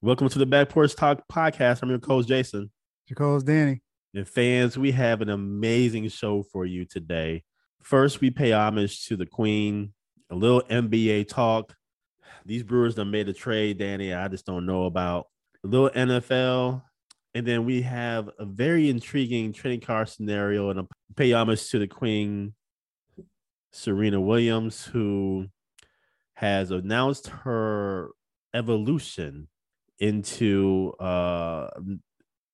Welcome to the Back Porch Talk podcast. I'm your co-host, Jason. Your co-host, Danny. And fans, we have an amazing show for you today. First, we pay homage to the Queen, a little NBA talk. These Brewers done made a trade, Danny, I just don't know about. A little NFL. And then we have a very intriguing trading card scenario and a pay homage to the Queen, Serena Williams, who has announced her evolution into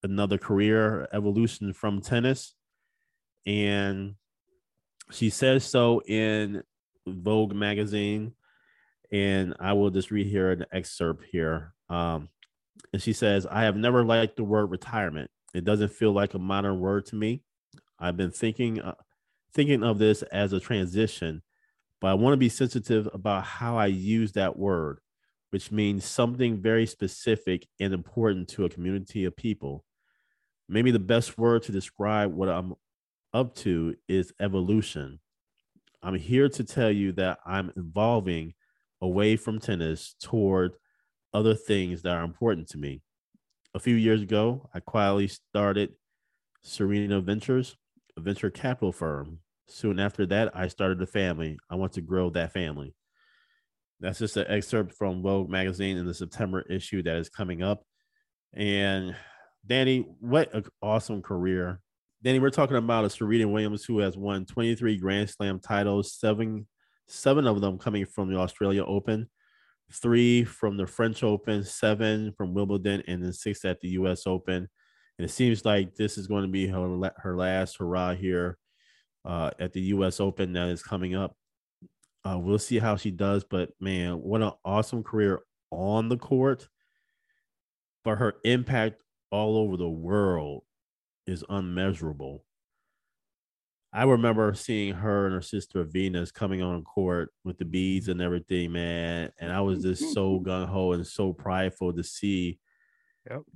another career evolution from tennis. And she says so in Vogue magazine. And I will just read here an excerpt here. And she says, "I have never liked the word retirement. It doesn't feel like a modern word to me. I've been thinking of this as a transition, but I want to be sensitive about how I use that word, which means something very specific and important to a community of people. Maybe the best word to describe what I'm up to is evolution. I'm here to tell you that I'm evolving away from tennis toward other things that are important to me. A few years ago, I quietly started Serena Ventures, a venture capital firm. Soon after that, I started a family. I want to grow that family." That's just an excerpt from Vogue magazine in the September issue that is coming up. And Danny, what an awesome career. Danny, we're talking about a Serena Williams who has won 23 Grand Slam titles, seven of them coming from the Australia Open, 3 from the French Open, 7 from Wimbledon, and then 6 at the U.S. Open. And it seems like this is going to be her last hurrah here at the U.S. Open that is coming up. We'll see how she does, but man, what an awesome career on the court. But her impact all over the world is unmeasurable. I remember seeing her and her sister Venus coming on court with the beads and everything, man. And I was just so gung-ho and so prideful to see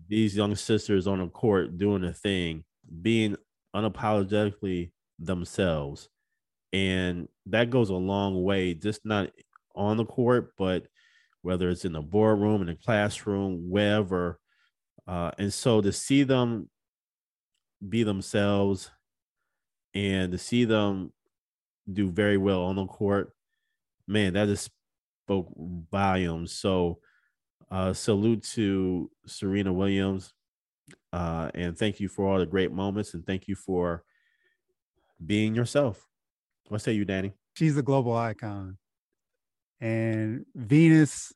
these young sisters on the court doing a thing, being unapologetically themselves. And that goes a long way, just not on the court, but whether it's in the boardroom, in the classroom, wherever. And so to see them be themselves and to see them do very well on the court, man, that just spoke volumes. So salute to Serena Williams. And thank you for all the great moments. And thank you for being yourself. What say you, Danny? She's a global icon. And Venus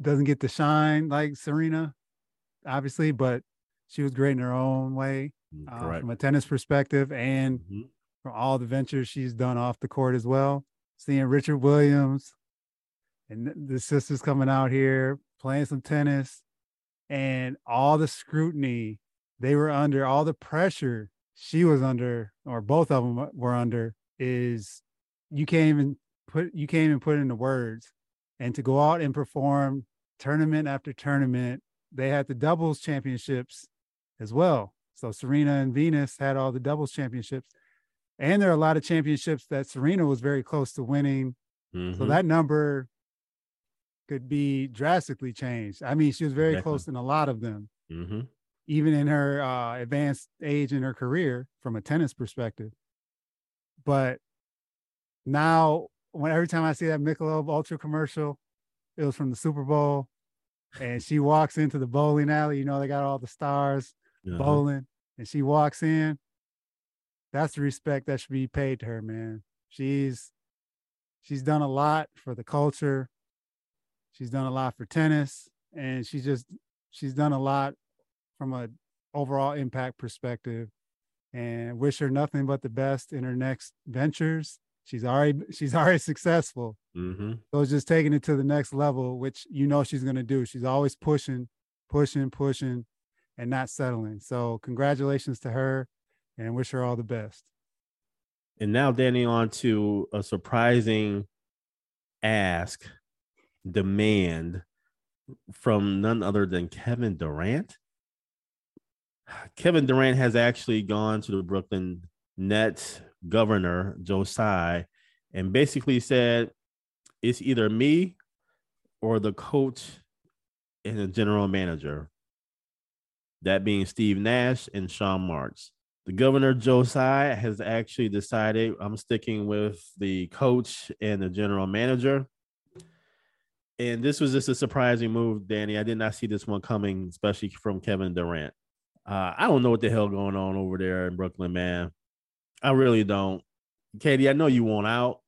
doesn't get to shine like Serena, obviously, but she was great in her own way from a tennis perspective and from all the ventures she's done off the court as well. Seeing Richard Williams and the sisters coming out here, playing some tennis, and all the scrutiny they were under, all the pressure she was under, or both of them were under, is you can't even put into words. And to go out and perform tournament after tournament, they had the doubles championships as well. So Serena and Venus had all the doubles championships, and there are a lot of championships that Serena was very close to winning. So that number could be drastically changed. I mean, she was very close in a lot of them. Even in her advanced age in her career from a tennis perspective. But now, every time I see that Michelob Ultra commercial, it was from the Super Bowl, and she walks into the bowling alley. You know, they got all the stars bowling, and she walks in. That's the respect that should be paid to her, man. She's done a lot for the culture. She's done a lot for tennis, and she's done a lot from an overall impact perspective, and wish her nothing but the best in her next ventures. She's already successful. Mm-hmm. So it's just taking it to the next level, which you know she's going to do. She's always pushing, and not settling. So congratulations to her, and wish her all the best. And now, Danny, on to a surprising demand from none other than Kevin Durant. Kevin Durant has actually gone to the Brooklyn Nets governor, Joe Tsai, and basically said, it's either me or the coach and the general manager, that being Steve Nash and Sean Marks. The governor, Joe Tsai, has actually decided, I'm sticking with the coach and the general manager. And this was just a surprising move, Danny. I did not see this one coming, especially from Kevin Durant. I don't know what the hell going on over there in Brooklyn, man. I really don't. Katie, I know you want out,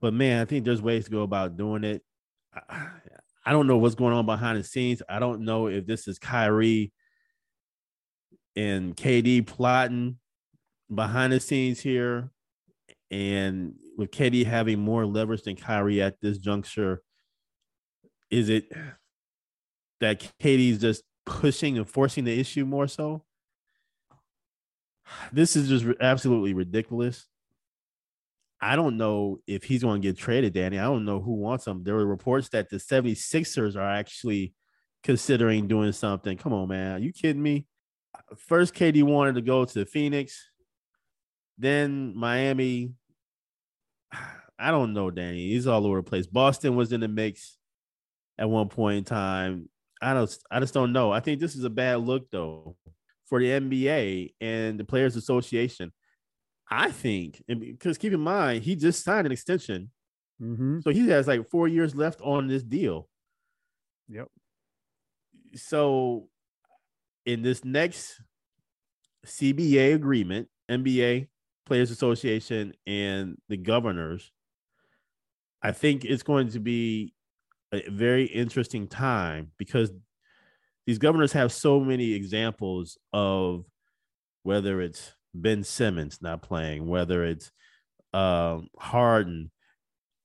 but, man, I think there's ways to go about doing it. I don't know what's going on behind the scenes. I don't know if this is Kyrie and KD plotting behind the scenes here. And with KD having more leverage than Kyrie at this juncture, is it that KD's just pushing and forcing the issue more so? This is just absolutely ridiculous. I don't know if he's going to get traded, Danny. I don't know who wants him. There were reports that the 76ers are actually considering doing something. Come on, man. Are you kidding me? First, KD wanted to go to Phoenix, then Miami. I don't know, Danny. He's all over the place. Boston was in the mix at one point in time. I just don't know. I think this is a bad look, though, for the NBA and the Players Association. I think, because keep in mind, he just signed an extension. Mm-hmm. So he has like 4 years left on this deal. Yep. So in this next CBA agreement, NBA, Players Association, and the governors, I think it's going to be a very interesting time, because these governors have so many examples of, whether it's Ben Simmons not playing, whether it's Harden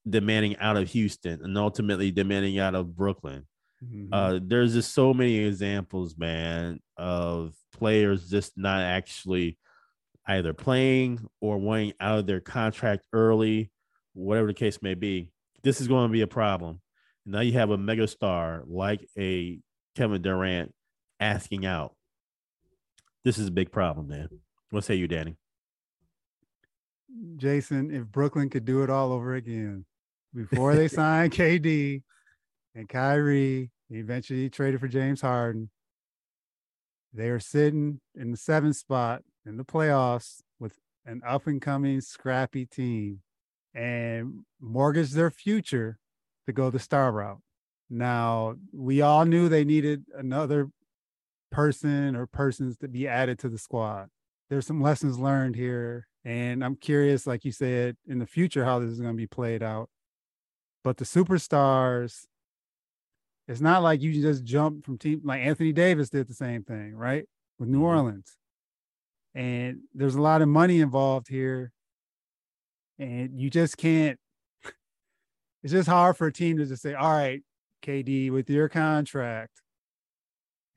demanding out of Houston and ultimately demanding out of Brooklyn. Mm-hmm. There's just so many examples, man, of players just not actually either playing or wanting out of their contract early, whatever the case may be. This is going to be a problem. Now you have a megastar like a Kevin Durant asking out. This is a big problem, man. What say you, Danny? Jason, if Brooklyn could do it all over again, before they signed KD and Kyrie, eventually traded for James Harden, they are sitting in the seventh spot in the playoffs with an up-and-coming scrappy team and mortgage their future to go the star route. Now, we all knew they needed another person or persons to be added to the squad. There's some lessons learned here, and I'm curious, like you said, in the future, how this is going to be played out. But the superstars, it's not like you just jump from team, like Anthony Davis did the same thing, right, with New Orleans. And there's a lot of money involved here. And you just can't, it's just hard for a team to just say, all right, KD, with your contract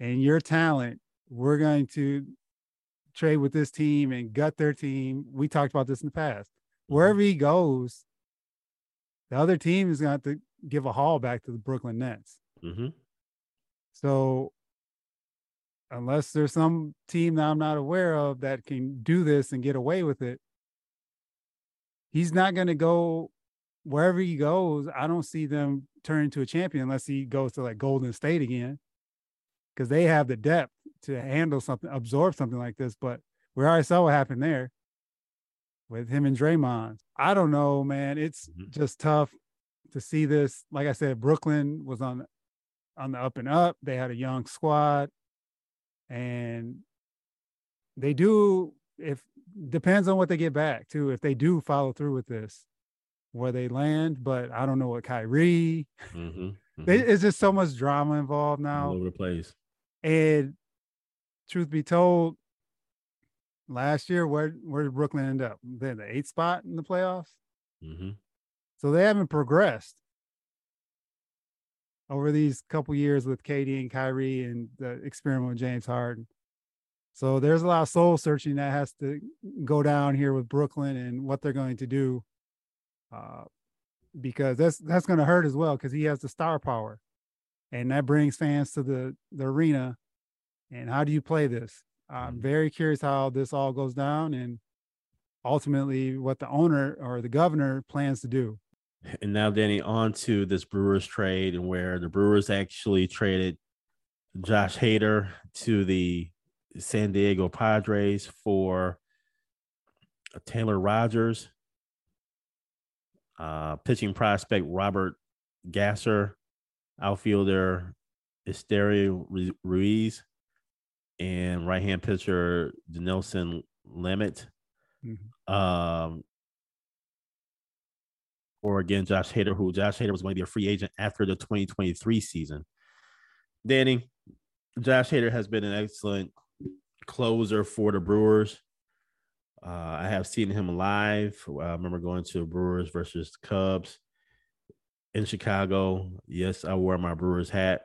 and your talent, we're going to trade with this team and gut their team. We talked about this in the past. Wherever he goes, the other team is going to have to give a haul back to the Brooklyn Nets. Mm-hmm. So unless there's some team that I'm not aware of that can do this and get away with it, he's not going to go wherever he goes. I don't see them turn into a champion unless he goes to like Golden State again, because they have the depth to handle something, absorb something like this. But we already saw what happened there with him and Draymond. I don't know, man. It's just tough to see this. Like I said, Brooklyn was on the up and up. They had a young squad, and they do, if depends on what they get back to, if they do follow through with this, where they land. But I don't know what Kyrie, it's just so much drama involved now. All over the place. And truth be told, last year, where did Brooklyn end up? They had the 8th spot in the playoffs. Mm-hmm. So they haven't progressed over these couple years with KD and Kyrie and the experiment with James Harden. So there's a lot of soul searching that has to go down here with Brooklyn and what they're going to do, because that's going to hurt as well, because he has the star power, and that brings fans to the arena. And how do you play this? I'm very curious how this all goes down and ultimately what the owner or the governor plans to do. And now, Danny, on to this Brewers trade, and where the Brewers actually traded Josh Hader to the San Diego Padres for Taylor Rodgers, pitching prospect Robert Gasser, outfielder Esterio Ruiz, and right-hand pitcher Denelson Limit. Mm-hmm. Or again, Josh Hader was going to be a free agent after the 2023 season. Danny, Josh Hader has been an excellent closer for the Brewers. I have seen him live. I remember going to Brewers versus Cubs in Chicago. Yes, I wore my Brewers hat.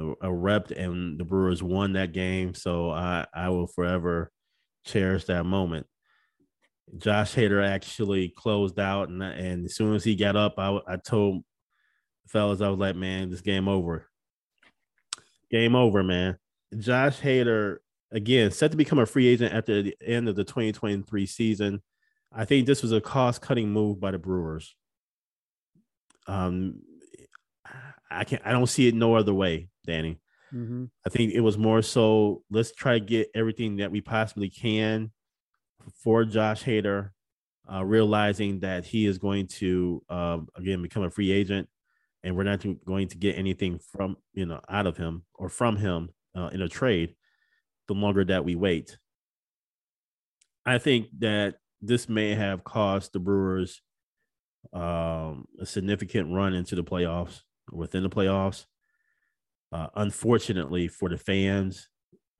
I repped, and the Brewers won that game. So I will forever cherish that moment. Josh Hader actually closed out, and as soon as he got up, I told fellas, I was like, man, this game over. Game over, man. Josh Hader, again, set to become a free agent at the end of the 2023 season. I think this was a cost-cutting move by the Brewers. I don't see it no other way, Danny. Mm-hmm. I think it was more so, let's try to get everything that we possibly can for Josh Hader, realizing that he is going to, again, become a free agent, and we're not going to get anything from, out of him or from him in a trade the longer that we wait. I think that this may have caused the Brewers a significant run into the playoffs, within the playoffs. Unfortunately for the fans,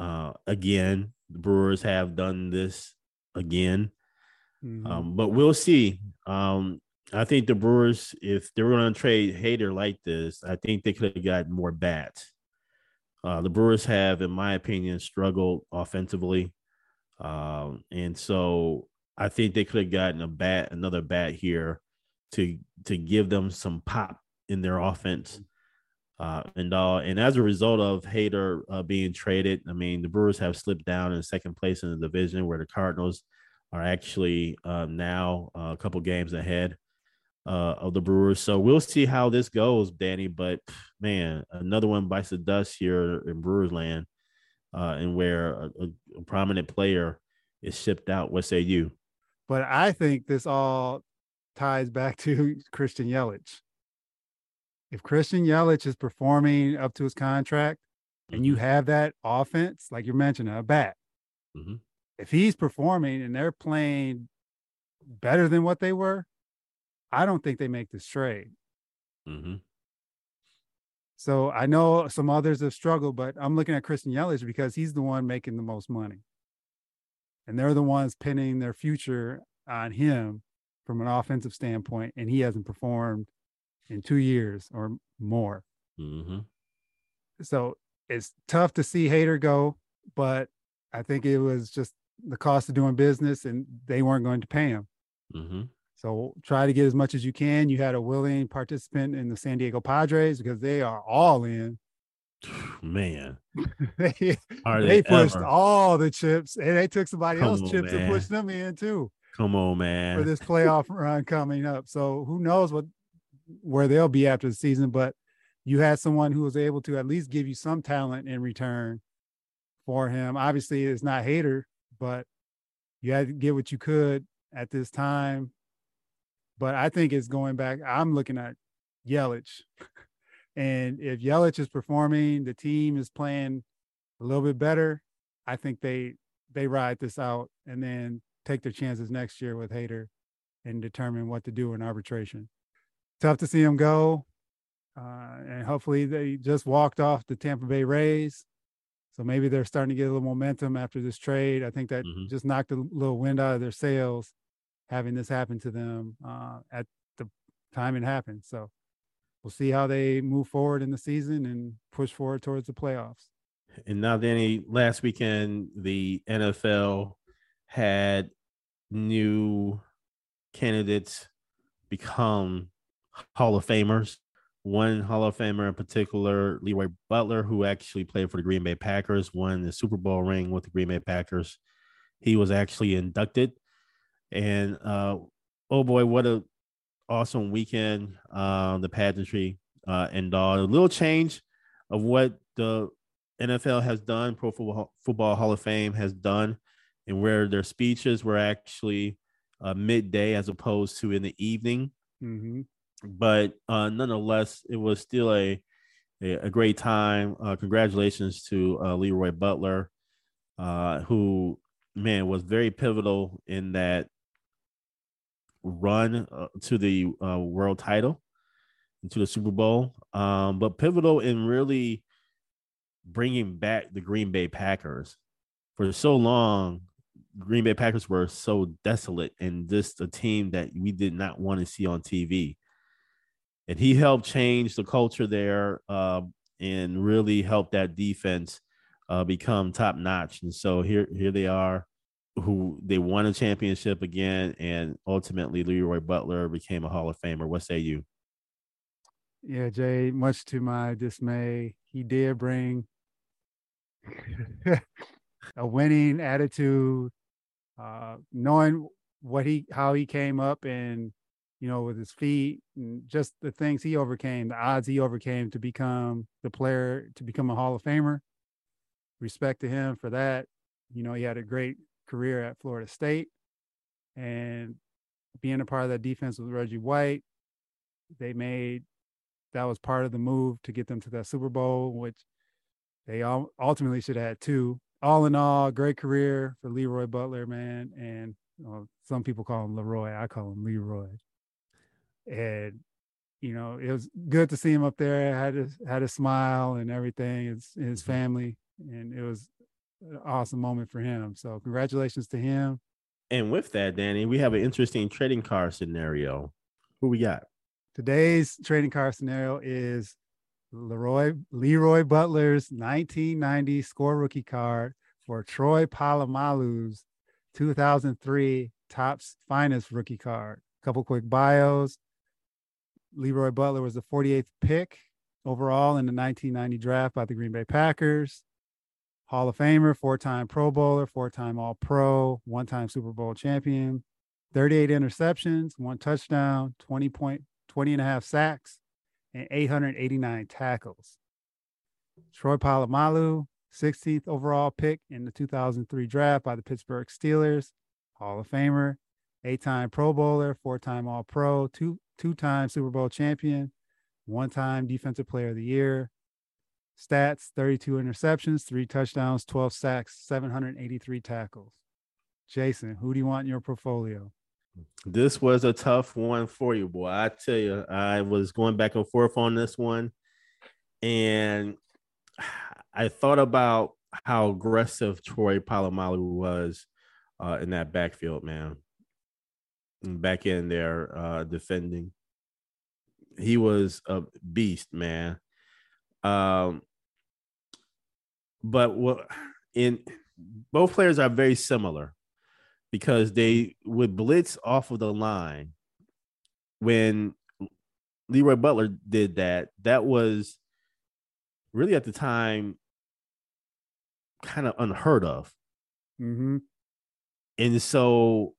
again, the Brewers have done this again. Mm-hmm. But we'll see. I think the Brewers, if they were going to trade Hader like this, I think they could have got more bats. The Brewers have, in my opinion, struggled offensively. And so I think they could have gotten another bat here to give them some pop in their offense. And as a result of Hader being traded, I mean, the Brewers have slipped down in second place in the division, where the Cardinals are actually now a couple games ahead of the Brewers. So we'll see how this goes, Danny. But, man, another one bites the dust here in Brewers land, and where a prominent player is shipped out. What say you? But I think this all ties back to Christian Yelich. If Christian Yelich is performing up to his contract, mm-hmm. and you have that offense, like you mentioned, a bat, mm-hmm. if he's performing and they're playing better than what they were, I don't think they make this trade. Mm-hmm. So I know some others have struggled, but I'm looking at Christian Yelich because he's the one making the most money. And they're the ones pinning their future on him from an offensive standpoint, and he hasn't performed in 2 years or more. Mm-hmm. So it's tough to see Hader go, but I think it was just the cost of doing business, and they weren't going to pay him. Mm-hmm. So try to get as much as you can. You had a willing participant in the San Diego Padres, because they are all in. Man. they pushed all the chips, and they took somebody else's chips, man, and pushed them in too. Come on, man. For this playoff run coming up. So who knows where they'll be after the season, but you had someone who was able to at least give you some talent in return for him. Obviously it's not Hader, but you had to get what you could at this time. But I think it's going back. I'm looking at Yelich. And if Yelich is performing, the team is playing a little bit better, I think they ride this out and then take their chances next year with Hader and determine what to do in arbitration. Tough to see him go. And hopefully they just walked off the Tampa Bay Rays. So maybe they're starting to get a little momentum after this trade. I think that mm-hmm. just knocked a little wind out of their sails having this happen to them at the time it happened. So we'll see how they move forward in the season and push forward towards the playoffs. And now, Danny, last weekend, the NFL had new candidates become Hall of Famers. One Hall of Famer in particular, Leroy Butler, who actually played for the Green Bay Packers, won the Super Bowl ring with the Green Bay Packers. He was actually inducted. And, oh, boy, what a awesome weekend, the pageantry and all. A little change of what the NFL has done, Pro Football Hall of Fame has done, and where their speeches were actually midday as opposed to in the evening. Mm-hmm. But nonetheless, it was still a great time. Congratulations to Leroy Butler, who, man, was very pivotal in that run to the world title and to the Super Bowl, but pivotal in really bringing back the Green Bay Packers. For so long, Green Bay Packers were so desolate and just a team that we did not want to see on TV. And he helped change the culture there and really helped that defense become top notch. And so here they are, who they won a championship again. And ultimately, Leroy Butler became a Hall of Famer. What say you? Yeah, Jay, much to my dismay, he did bring a winning attitude, knowing how he came up and, you know, with his feet and just the things he overcame, the odds he overcame to become the player, to become a Hall of Famer. Respect to him for that. You know, he had a great career at Florida State, and being a part of that defense with Reggie White, that was part of the move to get them to that Super Bowl, which they ultimately should have had two. All in all, great career for Leroy Butler, man. And you know, some people call him Leroy. I call him Leroy. And, you know, it was good to see him up there. Had a smile and everything. His family, and it was an awesome moment for him. So congratulations to him. And with that, Danny, we have an interesting trading card scenario. Who we got? Today's trading card scenario is Leroy Butler's 1990 score rookie card for Troy Polamalu's 2003 Topps Finest rookie card. A couple quick bios. Leroy Butler was the 48th pick overall in the 1990 draft by the Green Bay Packers. Hall of Famer, four-time Pro Bowler, four-time All-Pro, one-time Super Bowl champion, 38 interceptions, one touchdown, 20.5 sacks, and 889 tackles. Troy Polamalu, 16th overall pick in the 2003 draft by the Pittsburgh Steelers, Hall of Famer, eight-time Pro Bowler, four-time All-Pro, two-time Super Bowl champion, one-time Defensive Player of the Year. Stats, 32 interceptions, 3 touchdowns, 12 sacks, 783 tackles. Jason, who do you want in your portfolio? This was a tough one for you, boy. I tell you, I was going back and forth on this one. And I thought about how aggressive Troy Polamalu was in that backfield, man. Back in there defending. He was a beast, man. Both players are very similar because they would blitz off of the line. When Leroy Butler did that, that was really at the time kind of unheard of. Mm-hmm. And so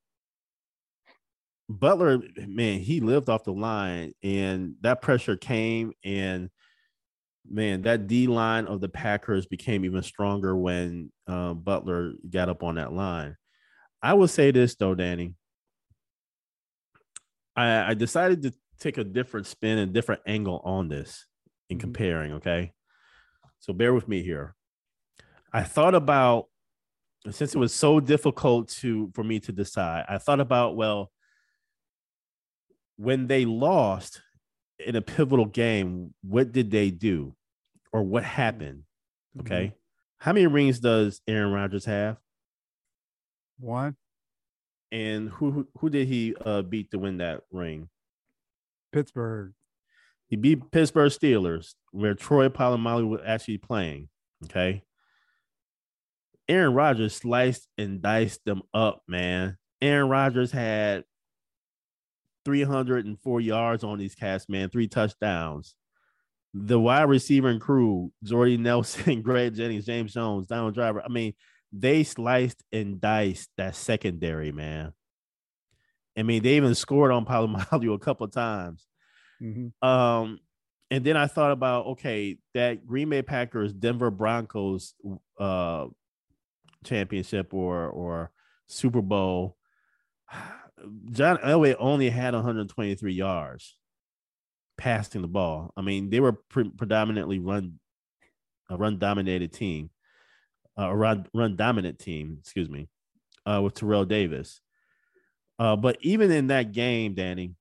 Butler, man, he lived off the line, and that pressure came, and man, that D-line of the Packers became even stronger when Butler got up on that line. I will say this, though, Danny. I decided to take a different spin and different angle on this in comparing, okay? So bear with me here. I thought about, since it was so difficult for me to decide, I thought about, well, when they lost in a pivotal game, what did they do or what happened? Okay. Mm-hmm. How many rings does Aaron Rodgers have? One. And who did he beat to win that ring? Pittsburgh. He beat Pittsburgh Steelers, where Troy Polamalu was actually playing. Okay. Aaron Rodgers sliced and diced them up, man. Aaron Rodgers had 304 yards on these cats, man, 3 touchdowns. The wide receiver and crew, Jordy Nelson, Greg Jennings, James Jones, Donald Driver. I mean, they sliced and diced that secondary, man. I mean, they even scored on Polamalu a couple of times. Mm-hmm. And then I thought about, okay, that Green Bay Packers, Denver Broncos championship or Super Bowl, John Elway only had 123 yards passing the ball. I mean, they were predominantly run dominant team, excuse me, with Terrell Davis. But even in that game, Danny,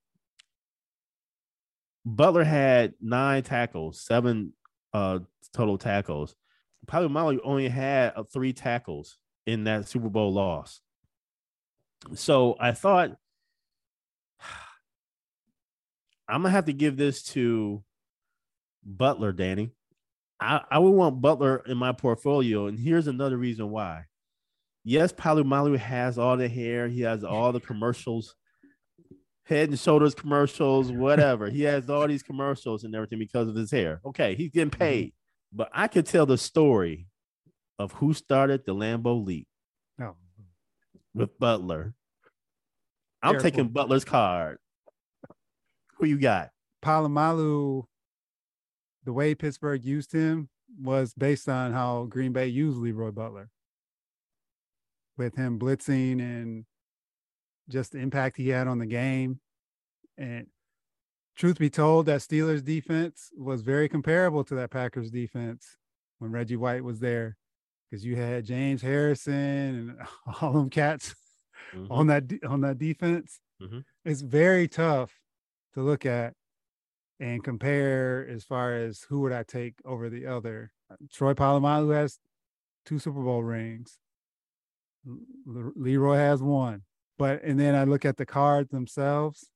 Butler had 9 tackles, 7 total tackles. Polamalu only had 3 tackles in that Super Bowl loss. So I thought I'm going to have to give this to Butler, Danny. I would want Butler in my portfolio, and here's another reason why. Yes, Polamalu has all the hair. He has all the commercials, Head and Shoulders commercials, whatever. He has all these commercials and everything because of his hair. Okay, he's getting paid. But I could tell the story of who started the Lambeau Leap with Butler. I'm Airport. Taking Butler's card. Who you got? Polamalu, the way Pittsburgh used him was based on how Green Bay used Leroy Butler, with him blitzing and just the impact he had on the game. And truth be told, that Steelers defense was very comparable to that Packers defense when Reggie White was there, because you had James Harrison and all them cats on that defense. Mm-hmm. It's very tough to look at and compare as far as who would I take over the other. Troy Polamalu has 2 Super Bowl rings. Leroy has 1. And then I look at the cards themselves,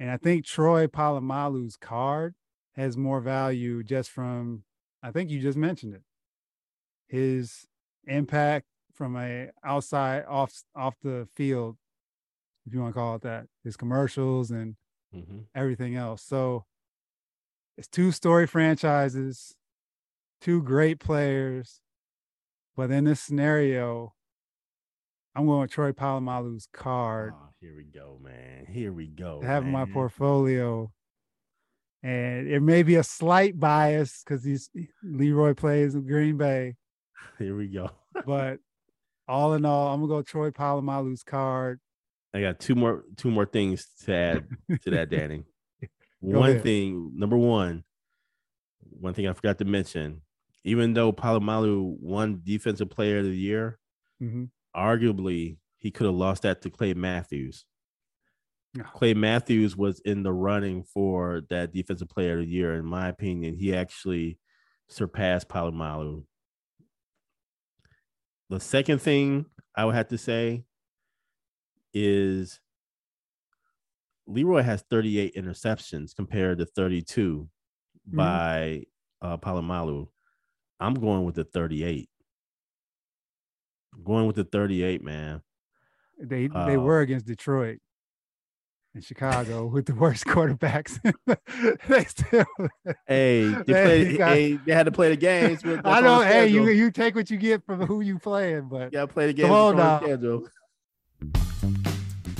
and I think Troy Polamalu's card has more value just from, I think you just mentioned it, his impact from a outside off the field, if you want to call it that, his commercials and everything else. So it's 2 story franchises, 2 great players, but in this scenario, I'm going with Troy Polamalu's card. Oh, here we go, man. Here we go. I have my portfolio. And it may be a slight bias because Leroy plays in Green Bay. Here we go. But all in all, I'm going to go Troy Polamalu's card. I got two more things to add to that, Danny. One thing I forgot to mention, even though Polamalu won Defensive Player of the Year, arguably, he could have lost that to Clay Matthews. No. Clay Matthews was in the running for that Defensive Player of the Year. In my opinion, he actually surpassed Polamalu. The second thing I would have to say is Leroy has 38 interceptions compared to 32 by Polamalu. I'm going with the 38. Going with the 38, man. They were against Detroit and Chicago with the worst quarterbacks. They had to play the games. I know. Hey, you take what you get from who you playing, but yeah, play the game. Come on now.